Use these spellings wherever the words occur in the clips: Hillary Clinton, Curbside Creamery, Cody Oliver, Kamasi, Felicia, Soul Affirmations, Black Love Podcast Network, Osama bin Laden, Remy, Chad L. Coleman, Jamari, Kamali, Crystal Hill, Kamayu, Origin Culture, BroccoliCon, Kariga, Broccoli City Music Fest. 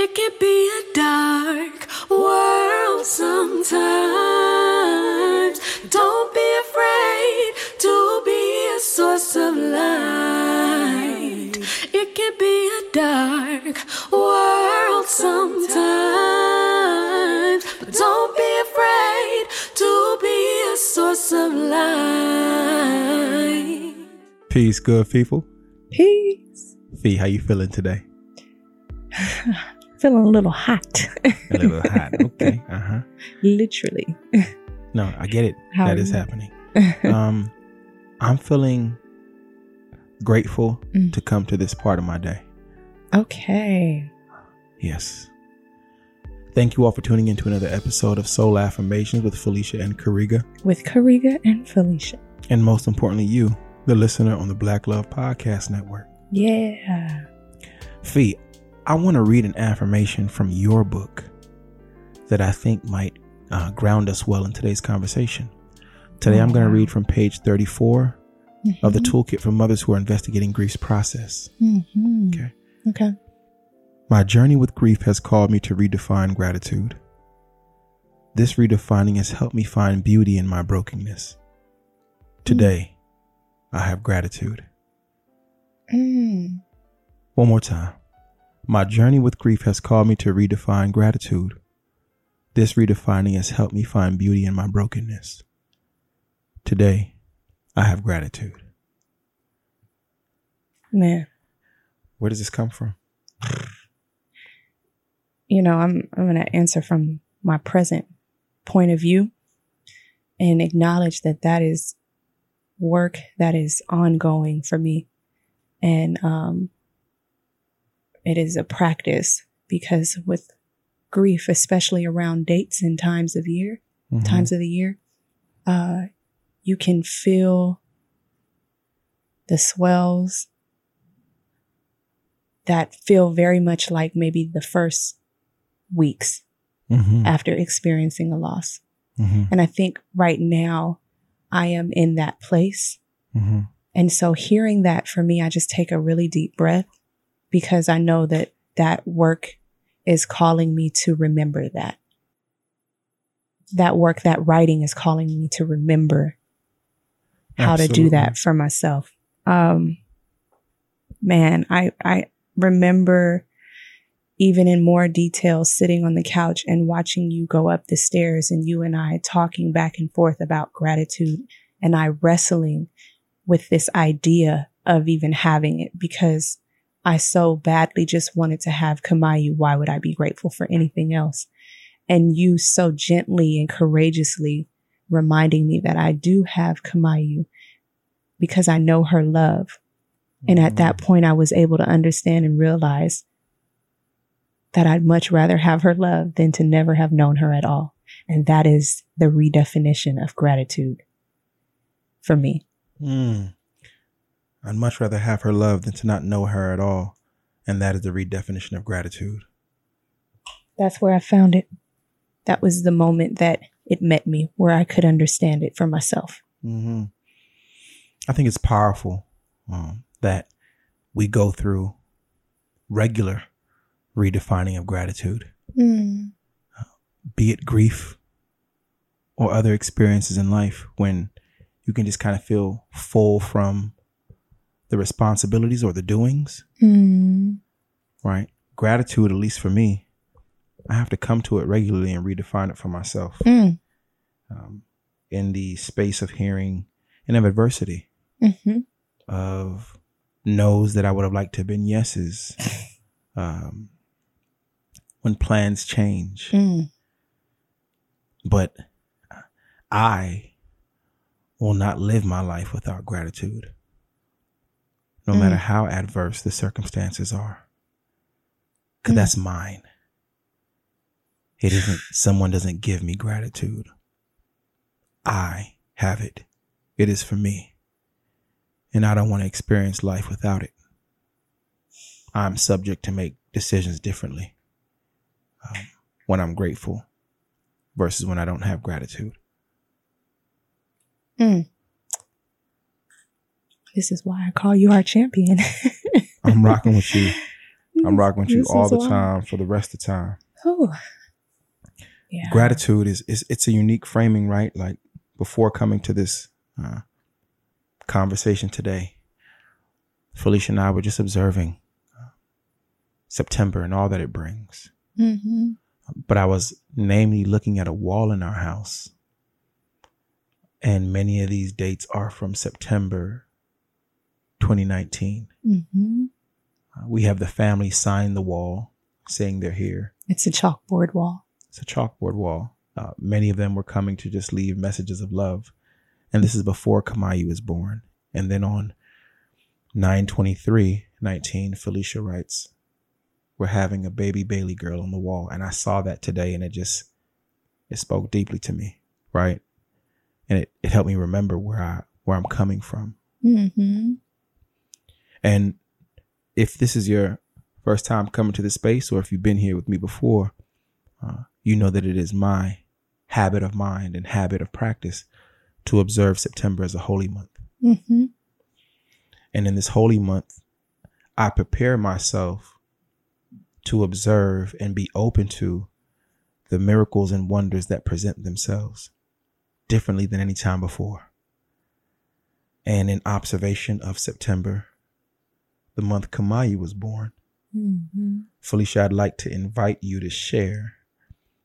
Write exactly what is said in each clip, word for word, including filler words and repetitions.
It can be a dark world sometimes. Don't be afraid to be a source of light. It can be a dark world sometimes. But don't be afraid to be a source of light. Peace, good people. Peace. Fee, how you feeling today? Feeling a little hot. A little hot. Okay. Uh-huh. Literally. No, I get it. How that is you? Happening. Um, I'm feeling grateful mm. to come to this part of my day. Okay. Yes. Thank you all for tuning into another episode of Soul Affirmations with Felicia and Kariga. With Kariga and Felicia. And most importantly, you, the listener on the Black Love Podcast Network. Yeah. Fee, I want to read an affirmation from your book that I think might uh, ground us well in today's conversation. Today, I'm going to read from page thirty-four mm-hmm. of the toolkit for mothers who are investigating grief's process. Mm-hmm. Okay. Okay. My journey with grief has called me to redefine gratitude. This redefining has helped me find beauty in my brokenness. Today, mm. I have gratitude. Mm. One more time. My journey with grief has called me to redefine gratitude. This redefining has helped me find beauty in my brokenness. Today, I have gratitude. Man. Where does this come from? You know, I'm I'm going to answer from my present point of view and acknowledge that that is work that is ongoing for me. And, um, it is a practice, because with grief, especially around dates and times of year, mm-hmm. times of the year, uh, you can feel the swells that feel very much like maybe the first weeks mm-hmm. after experiencing a loss. Mm-hmm. And I think right now I am in that place. Mm-hmm. And so hearing that, for me, I just take a really deep breath, because I know that that work is calling me to remember that. That work, that writing is calling me to remember how Absolutely. To do that for myself. Um, man, I, I remember even in more detail sitting on the couch and watching you go up the stairs and you and I talking back and forth about gratitude, and I wrestling with this idea of even having it, because I so badly just wanted to have Kamayu. Why would I be grateful for anything else? And you so gently and courageously reminding me that I do have Kamayu, because I know her love. And mm-hmm. at that point, I was able to understand and realize that I'd much rather have her love than to never have known her at all. And that is the redefinition of gratitude for me. Mm. I'd much rather have her love than to not know her at all. And that is the redefinition of gratitude. That's where I found it. That was the moment that it met me, where I could understand it for myself. Mm-hmm. I think it's powerful um, that we go through regular redefining of gratitude, mm. uh, be it grief or other experiences in life, when you can just kind of feel full from the responsibilities or the doings, mm. right? Gratitude, at least for me, I have to come to it regularly and redefine it for myself mm. um, in the space of hearing and of adversity, mm-hmm. of no's that I would have liked to have been yeses, um, when plans change. Mm. But I will not live my life without gratitude. No matter mm. how adverse the circumstances are. Because mm. that's mine. It isn't someone doesn't give me gratitude. I have it. It is for me. And I don't want to experience life without it. I'm subject to make decisions differently um, when I'm grateful versus when I don't have gratitude. Mm. This is why I call you our champion. I'm rocking with you. I'm rocking with you this all the wild. time for the rest of the time. Oh, yeah. Gratitude is, is it's a unique framing, right? Like before coming to this uh, conversation today, Felicia and I were just observing uh, September and all that it brings. Mm-hmm. But I was namely looking at a wall in our house. And many of these dates are from September twenty nineteen. Mm-hmm. Uh, we have the family sign the wall saying they're here. It's a chalkboard wall. It's a chalkboard wall. Uh, many of them were coming to just leave messages of love. And this is before Kamayu was born. And then on nine twenty-three nineteen, Felicia writes, "We're having a baby Bailey girl on the wall." And I saw that today and it just, it spoke deeply to me, right? And it, it helped me remember where I, where I'm coming from. Mm-hmm. And if this is your first time coming to this space, or if you've been here with me before, uh, you know that it is my habit of mind and habit of practice to observe September as a holy month. Mm-hmm. And in this holy month, I prepare myself to observe and be open to the miracles and wonders that present themselves differently than any time before. And in observation of September, the month Kamayu was born, mm-hmm. Felicia, I'd like to invite you to share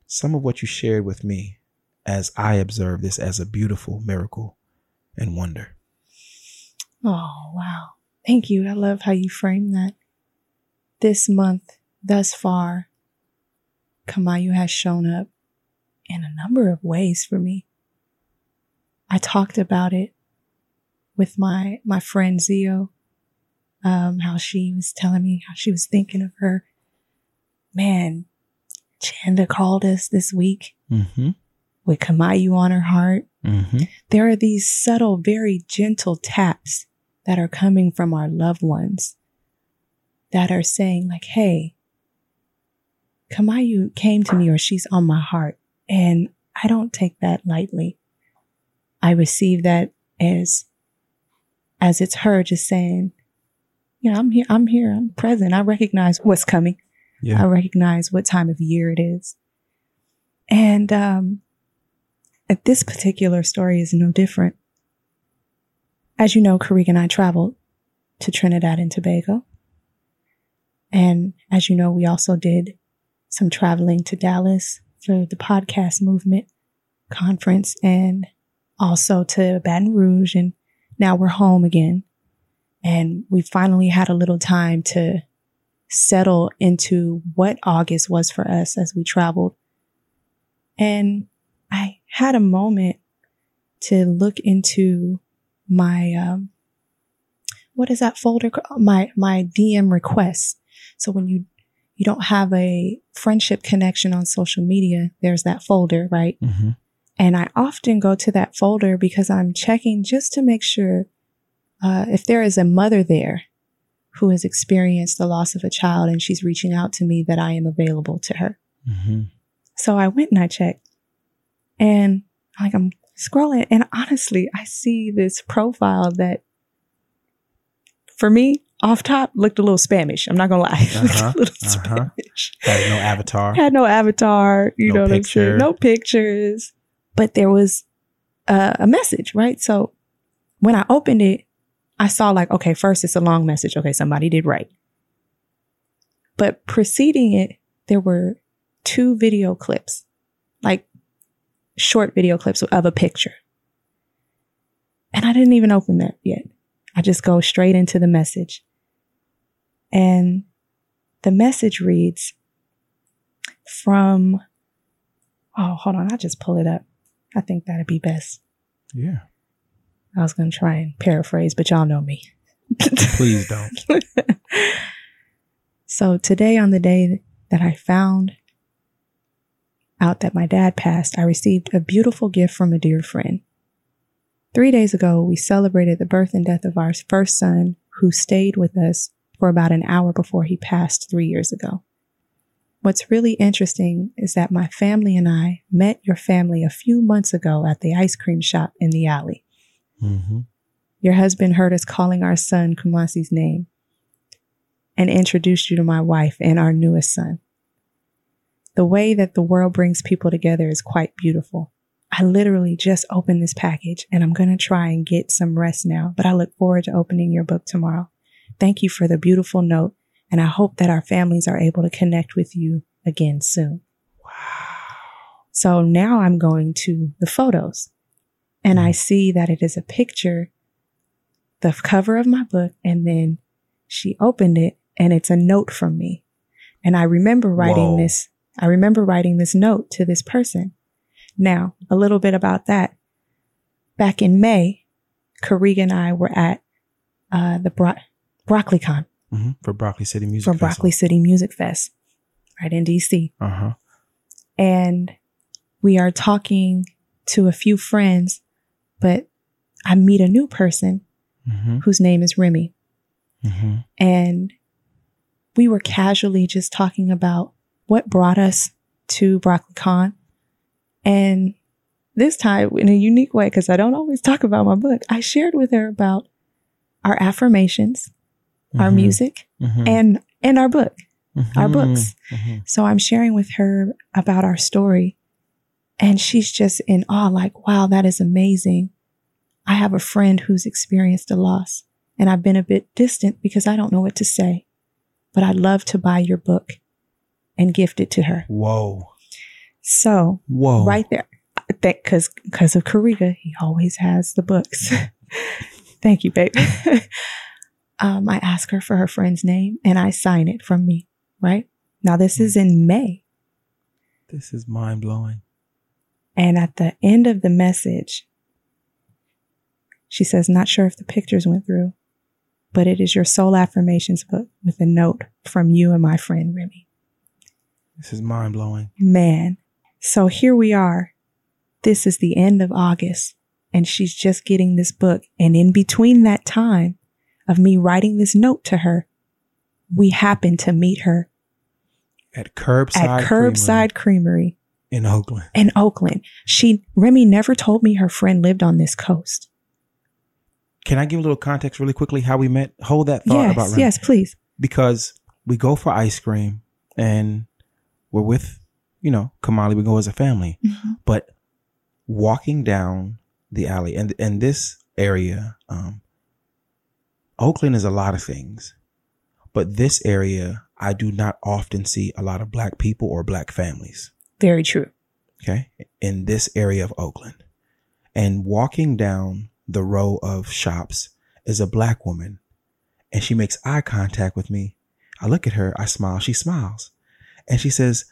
some of what you shared with me as I observe this as a beautiful miracle and wonder. Oh, wow. Thank you. I love how you frame that. This month, thus far, Kamayu has shown up in a number of ways for me. I talked about it with my, my friend Zio, um, how she was telling me how she was thinking of her. Man, Chanda called us this week mm-hmm. with Kamayu on her heart. Mm-hmm. There are these subtle, very gentle taps that are coming from our loved ones that are saying like, hey, Kamayu came to me, or she's on my heart. And I don't take that lightly. I receive that as, as it's her just saying, you know, I'm here, I'm here, I'm present. I recognize what's coming. Yeah. I recognize what time of year it is. And um, this particular story is no different. As you know, Kariga and I traveled to Trinidad and Tobago. And as you know, we also did some traveling to Dallas for the podcast movement conference and also to Baton Rouge. And now we're home again. And we finally had a little time to settle into what August was for us as we traveled. And I had a moment to look into my, um, what is that folder? My, my D M requests. So when you, you don't have a friendship connection on social media, there's that folder, right? Mm-hmm. And I often go to that folder because I'm checking just to make sure uh, if there is a mother there who has experienced the loss of a child and she's reaching out to me, that I am available to her. Mm-hmm. So I went and I checked, and like I'm scrolling, and honestly, I see this profile that for me, off top, looked a little Spammish. I'm not going to lie. Uh-huh, a little uh-huh. Spammish. Had no avatar. Had no avatar. You no know what picture. I'm saying? No pictures. But there was uh, a message, right? So when I opened it, I saw like, okay, first it's a long message. Okay, somebody did write. But preceding it, there were two video clips, like short video clips of a picture. And I didn't even open that yet. I just go straight into the message. And the message reads from, oh, hold on. I'll just pull it up. I think that'd be best. Yeah. I was going to try and paraphrase, but y'all know me. Please don't. So today, on the day that I found out that my dad passed, I received a beautiful gift from a dear friend. Three days ago, we celebrated the birth and death of our first son, who stayed with us for about an hour before he passed three years ago. What's really interesting is that my family and I met your family a few months ago at the ice cream shop in the alley. Mm-hmm. Your husband heard us calling our son Kumasi's name. and introduced you to my wife and our newest son. The way that the world brings people together is quite beautiful. I literally just opened this package and I'm going to try and get some rest now, but I look forward to opening your book tomorrow. Thank you for the beautiful note, and I hope that our families are able to connect with you again soon. Wow. So now I'm going to the photos, and I see that it is a picture, the cover of my book, and then she opened it and it's a note from me. And I remember writing Whoa. this. I remember writing this note to this person. Now, a little bit about that. Back in May, Kariga and I were at uh, the Bro- BroccoliCon. Mm-hmm. For Broccoli City Music Fest. For Broccoli City Music Fest, right in D C. Uh-huh. And we are talking to a few friends, but I meet a new person mm-hmm. whose name is Remy. Mm-hmm. And we were casually just talking about what brought us to BroccoliCon. And this time, in a unique way, because I don't always talk about my book, I shared with her about our affirmations, mm-hmm. our music, mm-hmm. and and our book, mm-hmm. our books. Mm-hmm. So I'm sharing with her about our story. And she's just in awe, like, wow, that is amazing. I have a friend who's experienced a loss, and I've been a bit distant because I don't know what to say. But I'd love to buy your book and gift it to her. Whoa. So Whoa. right there, because because of Kariga, he always has the books. Thank you, babe. um, I ask her for her friend's name and I sign it from me. Right now, this is in May. This is mind blowing. And at the end of the message, she says, "Not sure if the pictures went through, but it is your Soul Affirmations book with a note from you and my friend Remy." This is mind blowing, man. So here we are. This is the end of August, and she's just getting this book. And in between that time of me writing this note to her, we happened to meet her at Curbside, at Curbside Creamery. Creamery in Oakland. In Oakland. She Remy never told me her friend lived on this coast. Can I give a little context really quickly how we met? Hold that thought yes, about Remy. Yes, please. Because we go for ice cream and we're with, you know, Kamali, we go as a family, mm-hmm. but walking down the alley and, and this area, um, Oakland is a lot of things, but this area, I do not often see a lot of Black people or Black families. Very true. Okay. In this area of Oakland, and walking down the row of shops is a Black woman, and she makes eye contact with me. I look at her, I smile, she smiles, and she says,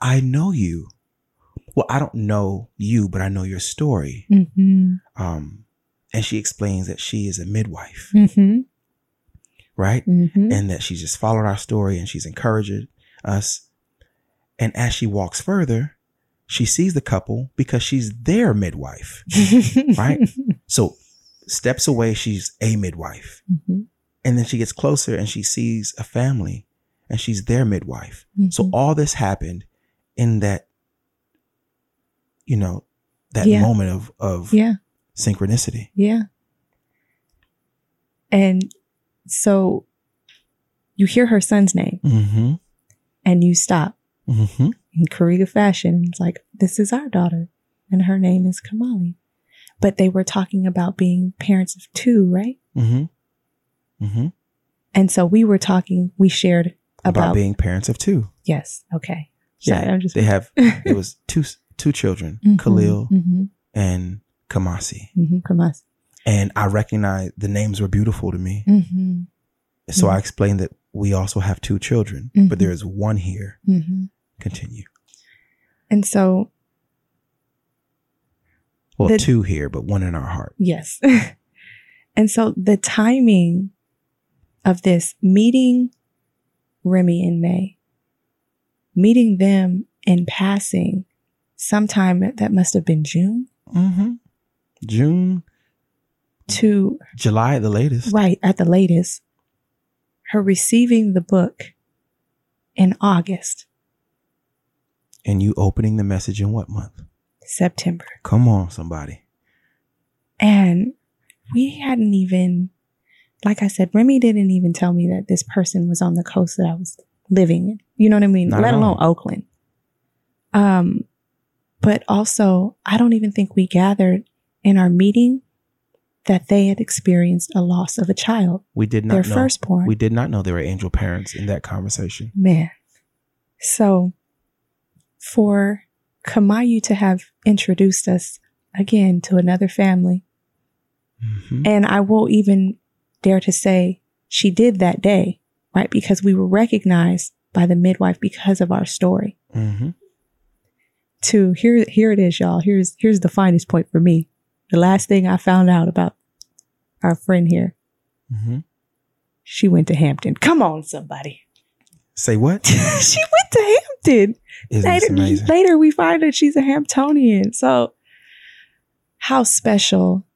"I know you. Well, I don't know you, but I know your story." Mm-hmm. Um, and she explains that she is a midwife, mm-hmm. right? Mm-hmm. And that she just followed our story and she's encouraged us. And as she walks further, she sees the couple because she's their midwife, right? So steps away, she's a midwife. Mm-hmm. And then she gets closer and she sees a family and she's their midwife. Mm-hmm. So all this happened in that, you know, that yeah. moment of, of yeah. synchronicity. Yeah. And so you hear her son's name mm-hmm. and you stop mm-hmm. in Kariga fashion. It's like, this is our daughter and her name is Kamali. But they were talking about being parents of two, right? Mm-hmm. Mm-hmm. And so we were talking, we shared about, about being parents of two. Yes. Okay. Sorry, yeah. I'm just they have, it was two Two children, mm-hmm, Khalil mm-hmm. and Kamasi. Mm-hmm, Kamasi. And I recognized the names were beautiful to me. Mm-hmm. So mm-hmm. I explained that we also have two children, mm-hmm. but there is one here. Mm-hmm. Continue. And so. Well, the, two here, but one in our heart. Yes. And so the timing of this meeting Remy in May, meeting them in passing. Sometime that must have been June. Mm-hmm. June to July at the latest. Right, at the latest. Her receiving the book in August. And you opening the message in what month? September. Come on, somebody. And we hadn't even like I said, Remy didn't even tell me that this person was on the coast that I was living in. You know what I mean? No. Let alone Oakland. Um, but also, I don't even think we gathered in our meeting that they had experienced a loss of a child. We did not know. Their firstborn. We did not know they were angel parents in that conversation. Man. So for Kamayu to have introduced us again to another family, mm-hmm. and I won't even dare to say she did that day, right? Because we were recognized by the midwife because of our story. Mm-hmm. To here, here it is, y'all. Here's, here's the finest point for me. The last thing I found out about our friend here. Mm-hmm. She went to Hampton. Come on, somebody. Say what? She went to Hampton. Isn't later, this amazing? Later we find that she's a Hamptonian. So how special.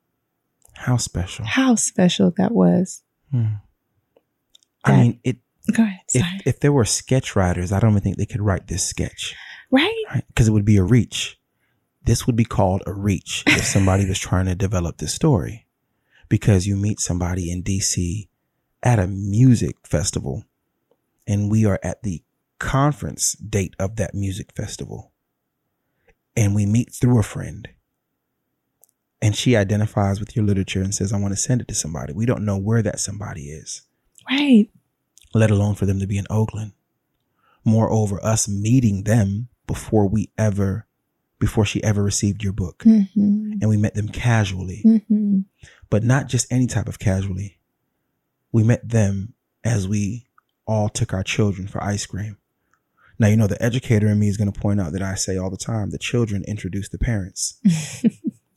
How special. How special that was. Hmm. That, I mean, it. Go ahead. If, if there were sketch writers, I don't even think they could write this sketch. Right? Because right? It would be a reach. This would be called a reach if somebody was trying to develop this story. Because you meet somebody in D C at a music festival, and we are at the conference date of that music festival, and we meet through a friend, and she identifies with your literature and says, I want to send it to somebody. We don't know where that somebody is. Right. Let alone for them to be in Oakland. Moreover, us meeting them before we ever, before she ever received your book. Mm-hmm. And we met them casually, mm-hmm. but not just any type of casually. We met them as we all took our children for ice cream. Now, you know, the educator in me is going to point out that I say all the time, the children introduce the parents,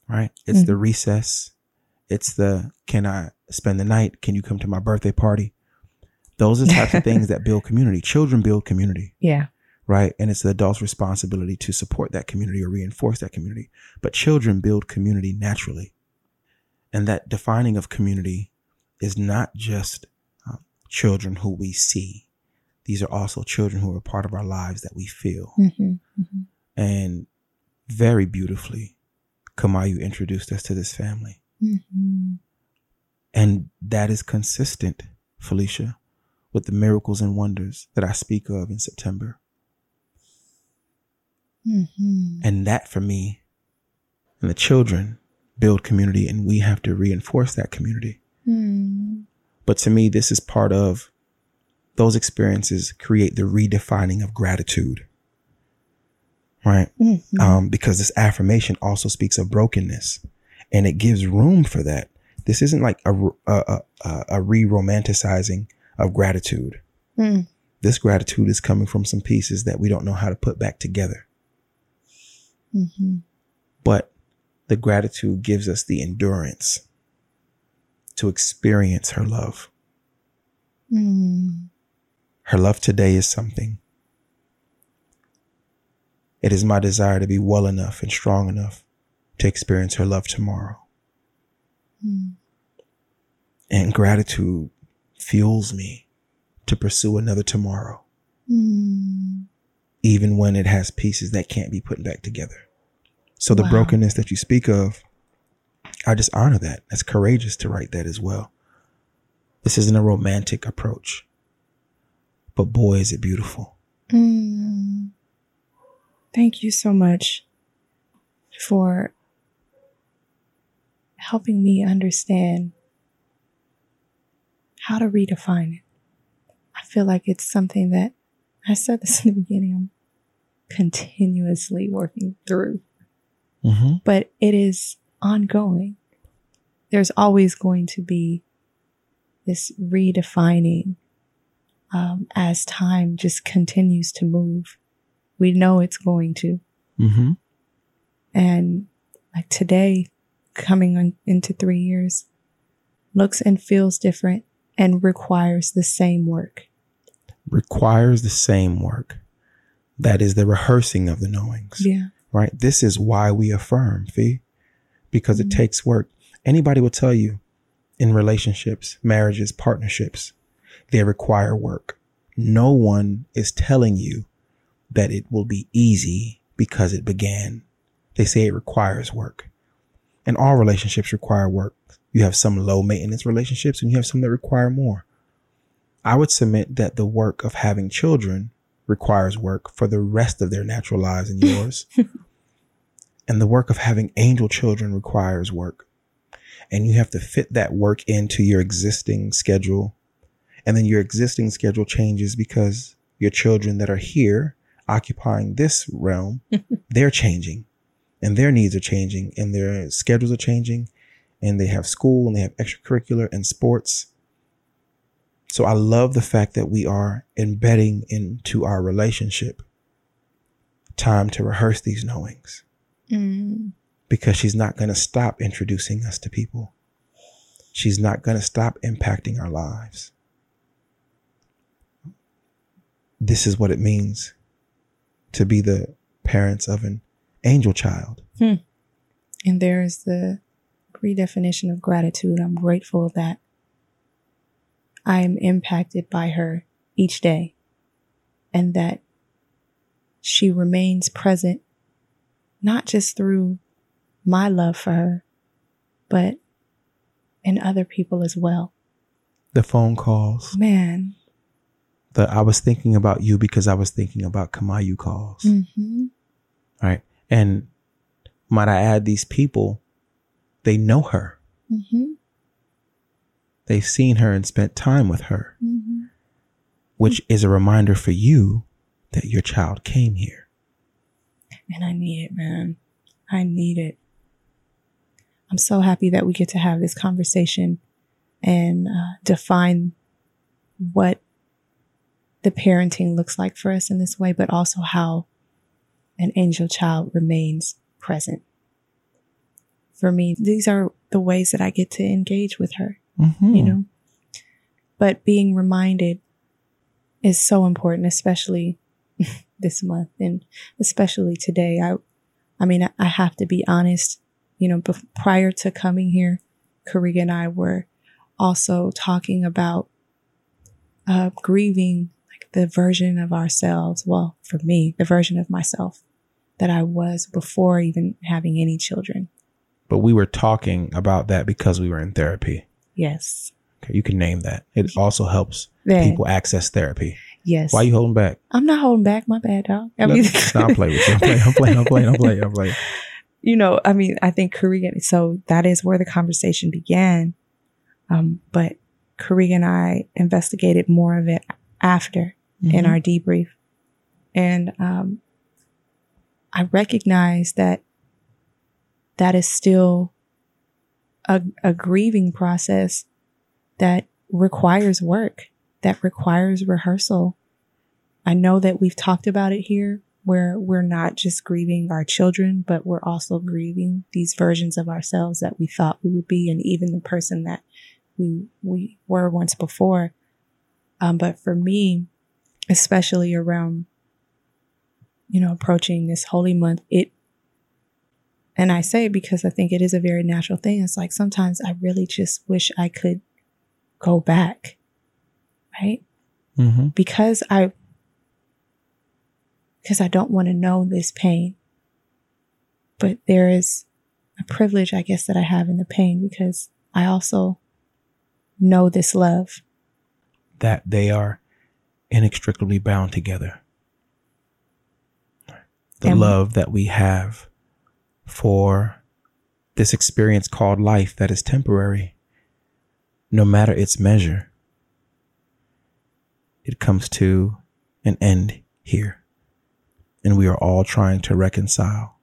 right? It's mm-hmm. the recess. It's the, can I spend the night? Can you come to my birthday party? Those are the types of things that build community. Children build community. Yeah. Right. And it's the adult's responsibility to support that community or reinforce that community. But children build community naturally. And that defining of community is not just um, children who we see. These are also children who are part of our lives that we feel. Mm-hmm, mm-hmm. And very beautifully, Kamayu introduced us to this family. Mm-hmm. And that is consistent, Felicia, with the miracles and wonders that I speak of in September. Mm-hmm. And that for me, and the children build community, and we have to reinforce that community. Mm-hmm. But to me, this is part of those experiences create the redefining of gratitude. Right? Mm-hmm. Um, because this affirmation also speaks of brokenness, and it gives room for that. This isn't like a, a, a, a re-romanticizing of gratitude. Mm. This gratitude is coming from some pieces that we don't know how to put back together. Mm-hmm. But the gratitude gives us the endurance to experience her love. Mm. Her love today is something. It is my desire to be well enough and strong enough to experience her love tomorrow. Mm. And gratitude fuels me to pursue another tomorrow, mm. even when it has pieces that can't be put back together. So the wow. brokenness that you speak of, I just honor that. That's courageous to write that as well. This isn't a romantic approach, but boy, is it beautiful. Mm. Thank you so much for helping me understand how to redefine it. I feel like it's something that I said this in the beginning, I'm continuously working through, mm-hmm. but it is ongoing. There's always going to be this redefining um, as time just continues to move. We know it's going to. Mm-hmm. And like today, coming on into three years, looks and feels different. And requires the same work. Requires the same work. That is the rehearsing of the knowings. Yeah. Right? This is why we affirm, Fee, because mm-hmm. it takes work. Anybody will tell you in relationships, marriages, partnerships, they require work. No one is telling you that it will be easy because it began. They say it requires work. And all relationships require work. You have some low maintenance relationships and you have some that require more. I would submit that the work of having children requires work for the rest of their natural lives and yours. And the work of having angel children requires work. And you have to fit that work into your existing schedule. And then your existing schedule changes because your children that are here occupying this realm, they're changing and their needs are changing and their schedules are changing and they have school and they have extracurricular and sports. So I love the fact that we are embedding into our relationship time to rehearse these knowings. Mm. Because she's not going to stop introducing us to people. She's not going to stop impacting our lives. This is what it means to be the parents of an angel child. Hmm. And there is the redefinition of gratitude. I'm grateful that I am impacted by her each day and that she remains present, not just through my love for her, but in other people as well. The phone calls. Man. The I was thinking about you because I was thinking about Kamayu calls. Mm-hmm. Right. And might I add, these people, they know her. Mm-hmm. They've seen her and spent time with her, mm-hmm. which is a reminder for you that your child came here. And I need it, man. I need it. I'm so happy that we get to have this conversation and uh, define what the parenting looks like for us in this way, but also how an angel child remains present. For me, these are the ways that I get to engage with her. Mm-hmm. You know, but being reminded is so important, especially this month and especially today. I, I mean, I have to be honest, you know, bef- prior to coming here, Kariga and I were also talking about uh, grieving like the version of ourselves. Well, for me, the version of myself that I was before even having any children. But we were talking about that because we were in therapy. Yes. Okay, you can name that. It also helps yeah. people access therapy. Yes. Why are you holding back? I'm not holding back. My bad, dog. I mean, no, I'm playing with you. I'm playing, I'm playing, I'm playing, I'm playing, I'm playing. You know, I mean, I think Kariga, so that is where the conversation began. Um, but Kariga and I investigated more of it after mm-hmm. in our debrief. And um, I recognize that that is still A, a grieving process that requires work, that requires rehearsal. I know that we've talked about it here where we're not just grieving our children, but we're also grieving these versions of ourselves that we thought we would be and even the person that we we were once before. Um, but for me, especially around, you know, approaching this holy month, it And I say it because I think it is a very natural thing. It's like sometimes I really just wish I could go back, right? Mm-hmm. Because I, because I don't want to know this pain. But there is a privilege, I guess, that I have in the pain because I also know this love. That they are inextricably bound together. The and love that we have for this experience called life that is temporary, no matter its measure, it comes to an end here. And we are all trying to reconcile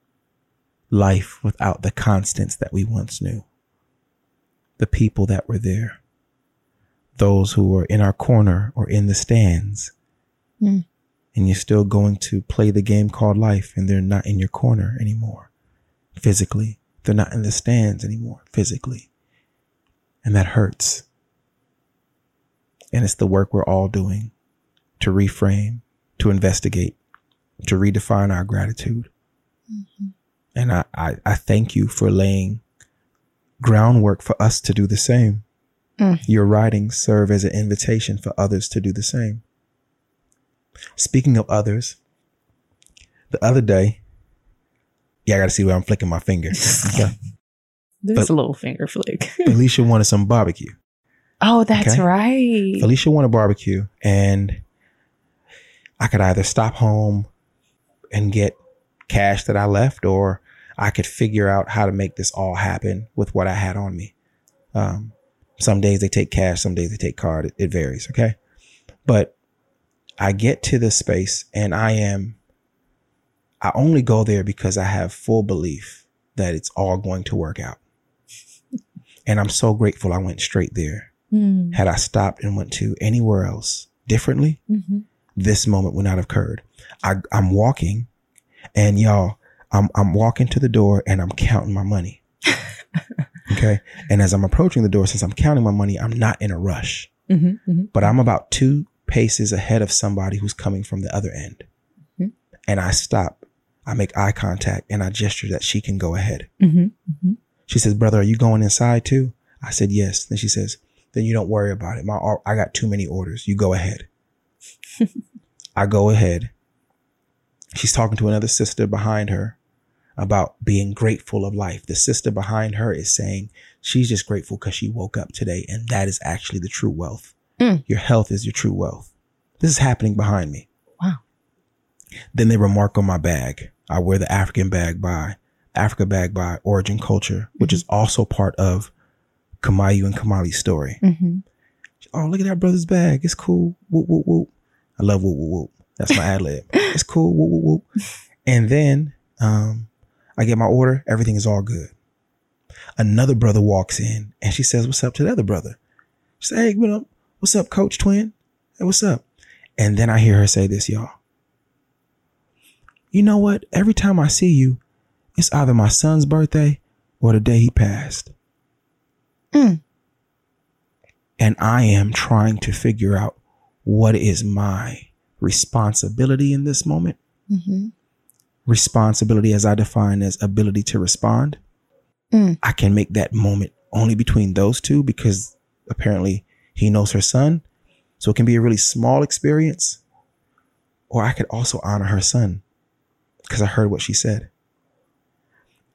life without the constants that we once knew. The people that were there, those who were in our corner or in the stands, mm. and you're still going to play the game called life and they're not in your corner anymore. Physically, they're not in the stands anymore physically. And that hurts. And it's the work we're all doing to reframe, to investigate, to redefine our gratitude. Mm-hmm. And I, I, I thank you for laying groundwork for us to do the same. Mm. Your writings serve as an invitation for others to do the same. Speaking of others, the other day, yeah, I got to see where I'm flicking my finger. Okay. There's Fel- a little finger flick. Felicia wanted some barbecue. Oh, that's okay? Right. Felicia wanted barbecue, and I could either stop home and get cash that I left, or I could figure out how to make this all happen with what I had on me. Um, some days they take cash, some days they take card. It, it varies. Okay. But I get to this space, and I am, I only go there because I have full belief that it's all going to work out. And I'm so grateful I went straight there. Mm. Had I stopped and went to anywhere else differently, mm-hmm. this moment would not have occurred. I, I'm walking, and y'all, I'm, I'm walking to the door, and I'm counting my money. Okay. And as I'm approaching the door, since I'm counting my money, I'm not in a rush, mm-hmm, mm-hmm. but I'm about two paces ahead of somebody who's coming from the other end. Mm-hmm. And I stop, I make eye contact, and I gesture that she can go ahead. Mm-hmm, mm-hmm. She says, brother, are you going inside too? I said, yes. Then she says, then you don't worry about it. My, I got too many orders. You go ahead. I go ahead. She's talking to another sister behind her about being grateful of life. The sister behind her is saying she's just grateful because she woke up today. And that is actually the true wealth. Mm. Your health is your true wealth. This is happening behind me. Wow. Then they remark on my bag. I wear the African bag by Africa bag by Origin Culture, which mm-hmm. is also part of Kamayu and Kamali's story. Mm-hmm. Oh, look at that brother's bag. It's cool. Whoop, whoop, whoop. I love whoop, whoop, whoop. That's my ad lib. It's cool. Whoop, whoop, whoop. And then um, I get my order. Everything is all good. Another brother walks in, and she says, what's up to the other brother? She says, hey, what up? What's up, Coach Twin? Hey, what's up? And then I hear her say this, y'all. You know what? Every time I see you, it's either my son's birthday or the day he passed. Mm. And I am trying to figure out what is my responsibility in this moment. Mm-hmm. Responsibility, as I define as ability to respond. Mm. I can make that moment only between those two because apparently he knows her son. So it can be a really small experience. Or I could also honor her son because I heard what she said.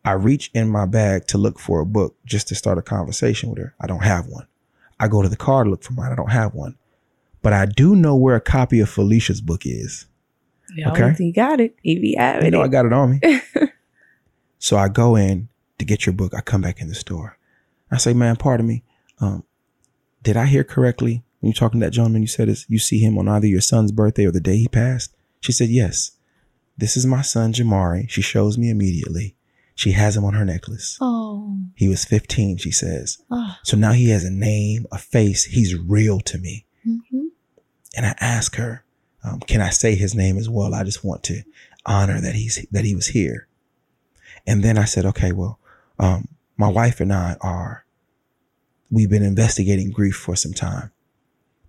I reach in my bag to look for a book just to start a conversation with her. I don't have one. I go to the car to look for mine. I don't have one. But I do know where a copy of Felicia's book is. Yeah, okay? You got it. You be having it. You know I got it on me. So I go in to get your book. I come back in the store. I say, man, pardon me. Um, did I hear correctly when you're talking to that gentleman? You said you see him on either your son's birthday or the day he passed. She said, yes. This is my son, Jamari. She shows me immediately. She has him on her necklace. Oh. He was fifteen, she says. Oh. So now he has a name, a face. He's real to me. Mm-hmm. And I ask her, um, can I say his name as well? I just want to honor that he's that he was here. And then I said, okay, well, um, my wife and I are, we've been investigating grief for some time.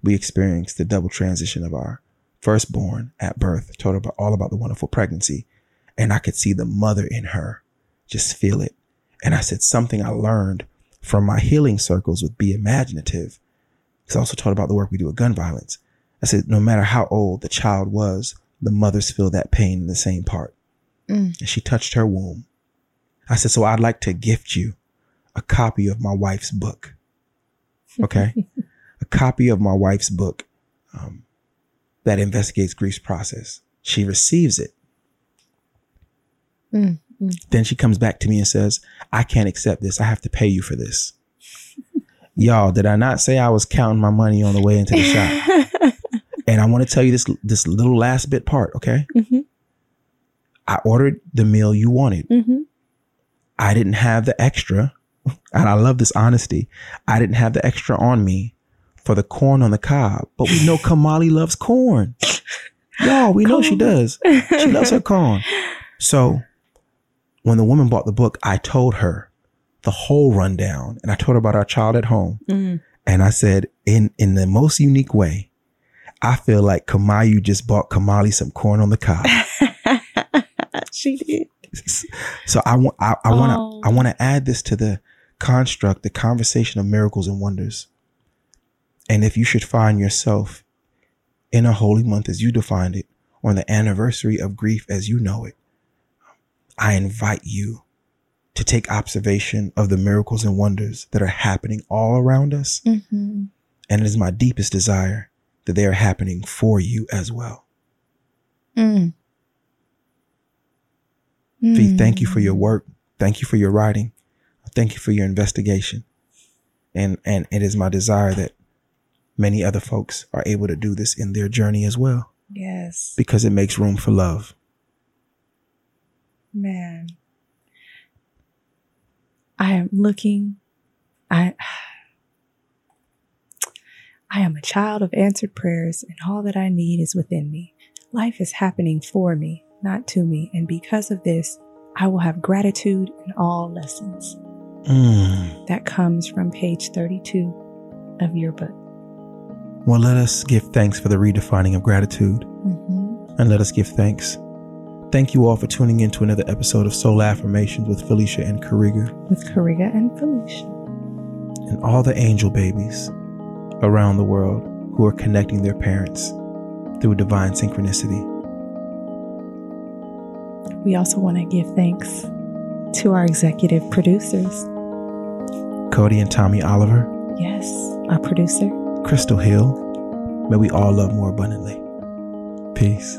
We experienced the double transition of our firstborn at birth. I told her about, all about the wonderful pregnancy. And I could see the mother in her. Just feel it. And I said something I learned from my healing circles would be imaginative. Because I also taught about the work we do with gun violence. I said, no matter how old the child was, the mothers feel that pain in the same part. Mm. And she touched her womb. I said, so I'd like to gift you a copy of my wife's book. Okay. A copy of my wife's book um, that investigates grief's process. She receives it. Mm. Then she comes back to me and says, I can't accept this. I have to pay you for this. Y'all, did I not say I was counting my money on the way into the shop? And I want to tell you this this little last bit part, okay? Mm-hmm. I ordered the meal you wanted. Mm-hmm. I didn't have the extra. And I love this honesty. I didn't have the extra on me for the corn on the cob. But we know Kamali loves corn. Y'all, we corn. know she does. She loves her corn. So... when the woman bought the book, I told her the whole rundown, and I told her about our child at home. Mm. And I said, in, in the most unique way, I feel like Kamayu just bought Kamali some corn on the cob. She did. So I want I, I want to oh. I want to add this to the construct, the conversation of miracles and wonders. And if you should find yourself in a holy month as you defined it, or in the anniversary of grief as you know it, I invite you to take observation of the miracles and wonders that are happening all around us. Mm-hmm. And it is my deepest desire that they are happening for you as well. Mm. Mm. Fee, thank you for your work. Thank you for your writing. Thank you for your investigation. And, and it is my desire that many other folks are able to do this in their journey as well. Yes. Because it makes room for love. Man. I am looking. I I am a child of answered prayers, and all that I need is within me. Life is happening for me, not to me. And because of this, I will have gratitude in all lessons. Mm. That comes from page thirty-two of your book. Well, let us give thanks for the redefining of gratitude. Mm-hmm. And let us give thanks. Thank you all for tuning in to another episode of Soul Affirmations with Felicia and Kariga. With Kariga and Felicia. And all the angel babies around the world who are connecting their parents through divine synchronicity. We also want to give thanks to our executive producers. Cody and Tommy Oliver. Yes, our producer. Crystal Hill. May we all love more abundantly. Peace.